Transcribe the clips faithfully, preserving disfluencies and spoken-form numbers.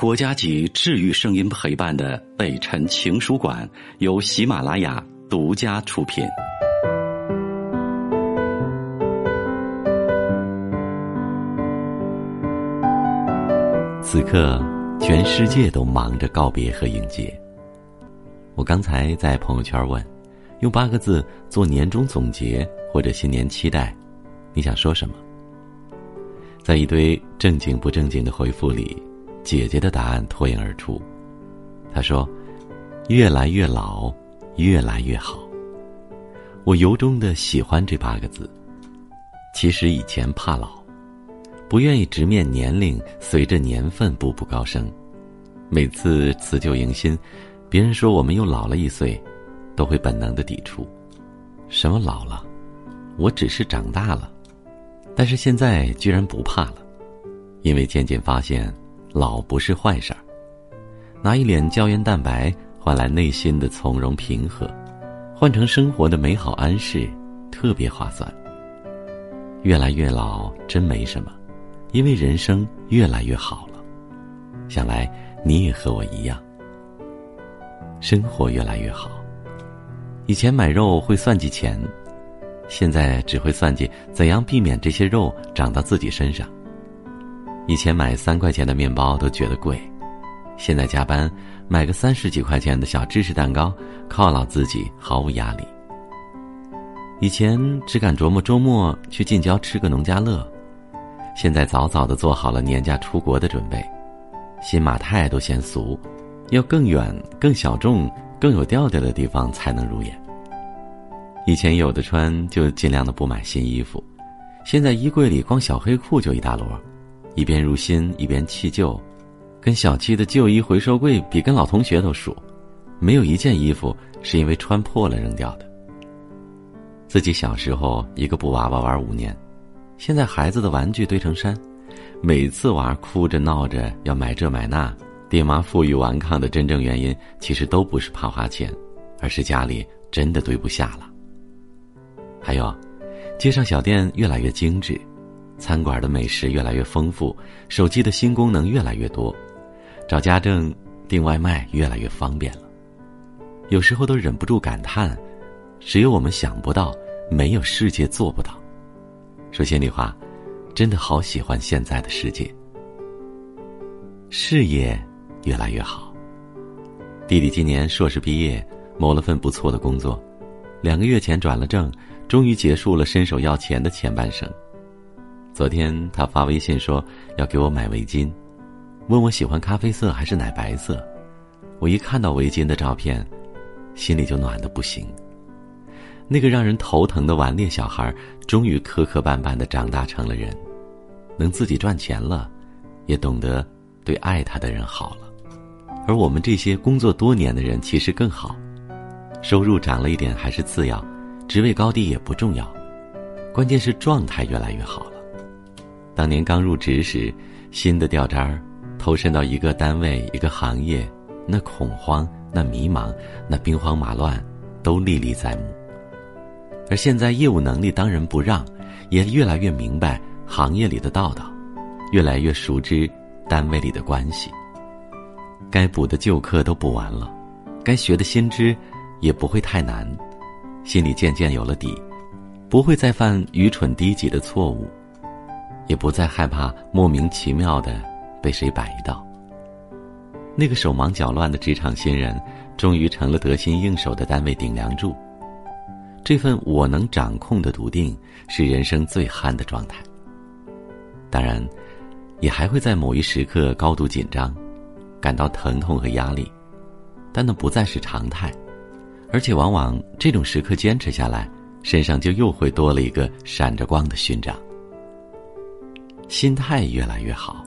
国家级治愈声音陪伴的北辰情书馆由喜马拉雅独家出品。此刻，全世界都忙着告别和迎接。我刚才在朋友圈问，用八个字做年终总结或者新年期待，你想说什么？在一堆正经不正经的回复里，姐姐的答案脱颖而出，她说：“越来越老，越来越好。”我由衷的喜欢这八个字。其实以前怕老，不愿意直面年龄，随着年份步步高升。每次辞旧迎新，别人说我们又老了一岁，都会本能的抵触：“什么老了？我只是长大了。”但是现在居然不怕了，因为渐渐发现老不是坏事儿，拿一脸胶原蛋白换来内心的从容平和，换成生活的美好安适，特别划算。越来越老真没什么，因为人生越来越好了。想来你也和我一样，生活越来越好。以前买肉会算计钱，现在只会算计怎样避免这些肉长到自己身上。以前买三块钱的面包都觉得贵，现在加班买个三十几块钱的小芝士蛋糕，犒劳自己毫无压力。以前只敢琢磨周末去近郊吃个农家乐，现在早早地做好了年假出国的准备。新马泰都嫌俗，要更远更小众更有调调的地方才能入眼。以前有的穿就尽量的不买新衣服，现在衣柜里光小黑裤就一大摞，一边入新一边弃旧，跟小七的旧衣回收柜比跟老同学都熟，没有一件衣服是因为穿破了扔掉的。自己小时候一个布娃娃玩五年，现在孩子的玩具堆成山，每次娃哭着闹着要买这买那，爹妈负隅顽抗的真正原因其实都不是怕花钱，而是家里真的堆不下了。还有，街上小店越来越精致，餐馆的美食越来越丰富，手机的新功能越来越多，找家政订外卖越来越方便了。有时候都忍不住感叹，只有我们想不到，没有世界做不到。说心里话，真的好喜欢现在的世界。事业越来越好。弟弟今年硕士毕业，谋了份不错的工作，两个月前转了正，终于结束了伸手要钱的前半生。昨天他发微信说要给我买围巾，问我喜欢咖啡色还是奶白色。我一看到围巾的照片，心里就暖得不行。那个让人头疼的顽劣小孩，终于磕磕绊绊地长大成了人，能自己赚钱了，也懂得对爱他的人好了。而我们这些工作多年的人其实更好，收入涨了一点还是次要，职位高低也不重要，关键是状态越来越好了。当年刚入职时，新的掉渣儿，投身到一个单位一个行业，那恐慌那迷茫那兵荒马乱都历历在目。而现在业务能力当仁不让，也越来越明白行业里的道道，越来越熟知单位里的关系。该补的旧课都补完了，该学的新知也不会太难，心里渐渐有了底，不会再犯愚蠢低级的错误，也不再害怕莫名其妙的被谁摆一道。那个手忙脚乱的职场新人，终于成了得心应手的单位顶梁柱。这份我能掌控的笃定，是人生最酣的状态。当然，也还会在某一时刻高度紧张，感到疼痛和压力，但那不再是常态。而且往往这种时刻坚持下来，身上就又会多了一个闪着光的勋章。心态越来越好。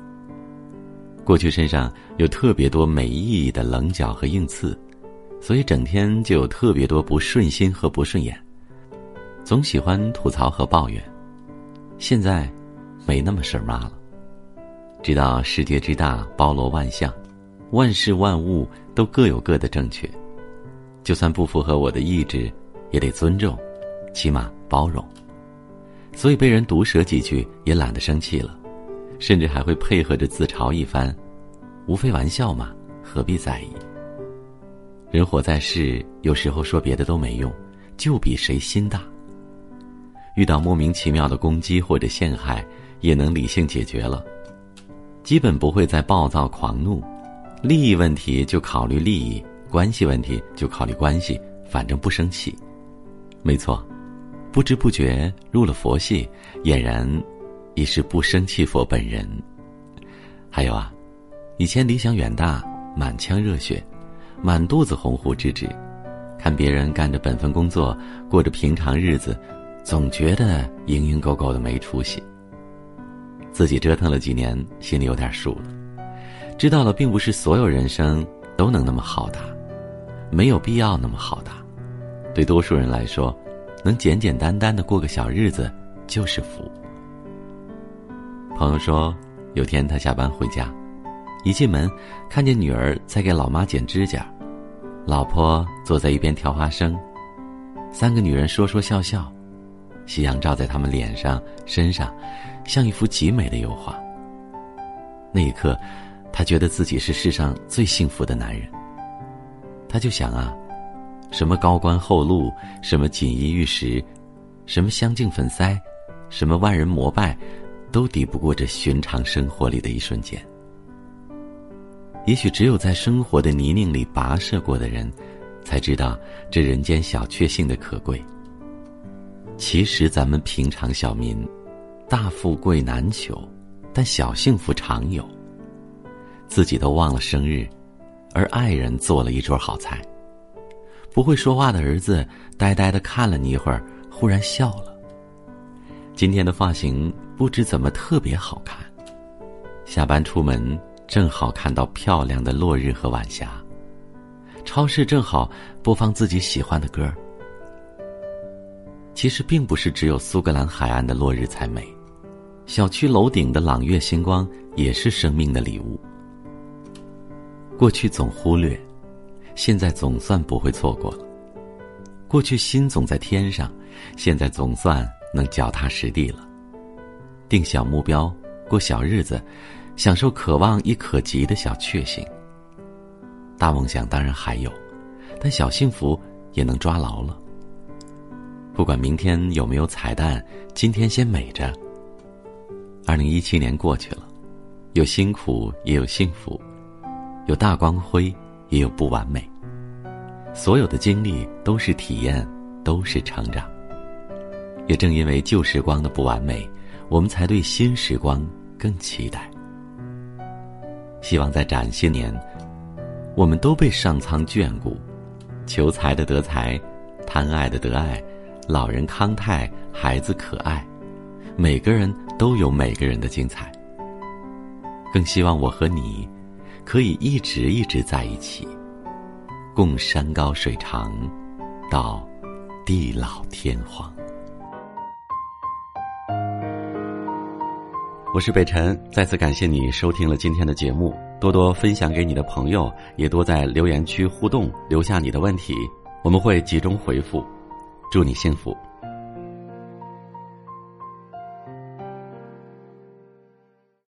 过去身上有特别多没意义的棱角和硬刺，所以整天就有特别多不顺心和不顺眼，总喜欢吐槽和抱怨。现在没那么事儿妈了，知道世界之大包罗万象，万事万物都各有各的正确，就算不符合我的意志，也得尊重，起码包容。所以被人毒舌几句也懒得生气了，甚至还会配合着自嘲一番，无非玩笑嘛，何必在意？人活在世，有时候说别的都没用，就比谁心大。遇到莫名其妙的攻击或者陷害，也能理性解决了，基本不会再暴躁狂怒。利益问题就考虑利益，关系问题就考虑关系，反正不生气。没错，不知不觉入了佛系，俨然已是不生气佛本人。还有啊，以前理想远大，满腔热血，满肚子鸿鹄之志，看别人干着本分工作，过着平常日子，总觉得蝇营狗苟的没出息。自己折腾了几年，心里有点数了，知道了并不是所有人生都能那么好打，没有必要那么好打。对多数人来说，能简简单单的过个小日子就是福。朋友说，有天他下班回家，一进门看见女儿在给老妈剪指甲，老婆坐在一边挑花生，三个女人说说笑笑，夕阳照在他们脸上身上，像一幅极美的油画。那一刻，他觉得自己是世上最幸福的男人。他就想啊，什么高官厚禄，什么锦衣玉食，什么香径粉腮，什么万人膜拜，都抵不过这寻常生活里的一瞬间。也许只有在生活的泥泞里跋涉过的人，才知道这人间小确幸的可贵。其实咱们平常小民，大富贵难求，但小幸福常有。自己都忘了生日，而爱人做了一桌好菜。不会说话的儿子呆呆地看了你一会儿，忽然笑了。今天的发型不知怎么特别好看。下班出门正好看到漂亮的落日和晚霞。超市正好播放自己喜欢的歌。其实并不是只有苏格兰海岸的落日才美，小区楼顶的朗月星光也是生命的礼物。过去总忽略，现在总算不会错过了。过去心总在天上，现在总算能脚踏实地了。定小目标，过小日子，享受可望亦可及的小确幸。大梦想当然还有，但小幸福也能抓牢了。不管明天有没有彩蛋，今天先美着。二零一七年过去了，有辛苦也有幸福，有大光辉也有不完美，所有的经历都是体验，都是成长。也正因为旧时光的不完美，我们才对新时光更期待。希望在崭新年，我们都被上苍眷顾，求财的得财，贪爱的得爱，老人康泰，孩子可爱，每个人都有每个人的精彩。更希望我和你可以一直一直在一起，共山高水长，到地老天荒。我是北辰，再次感谢你收听了今天的节目，多多分享给你的朋友，也多在留言区互动，留下你的问题，我们会集中回复。祝你幸福。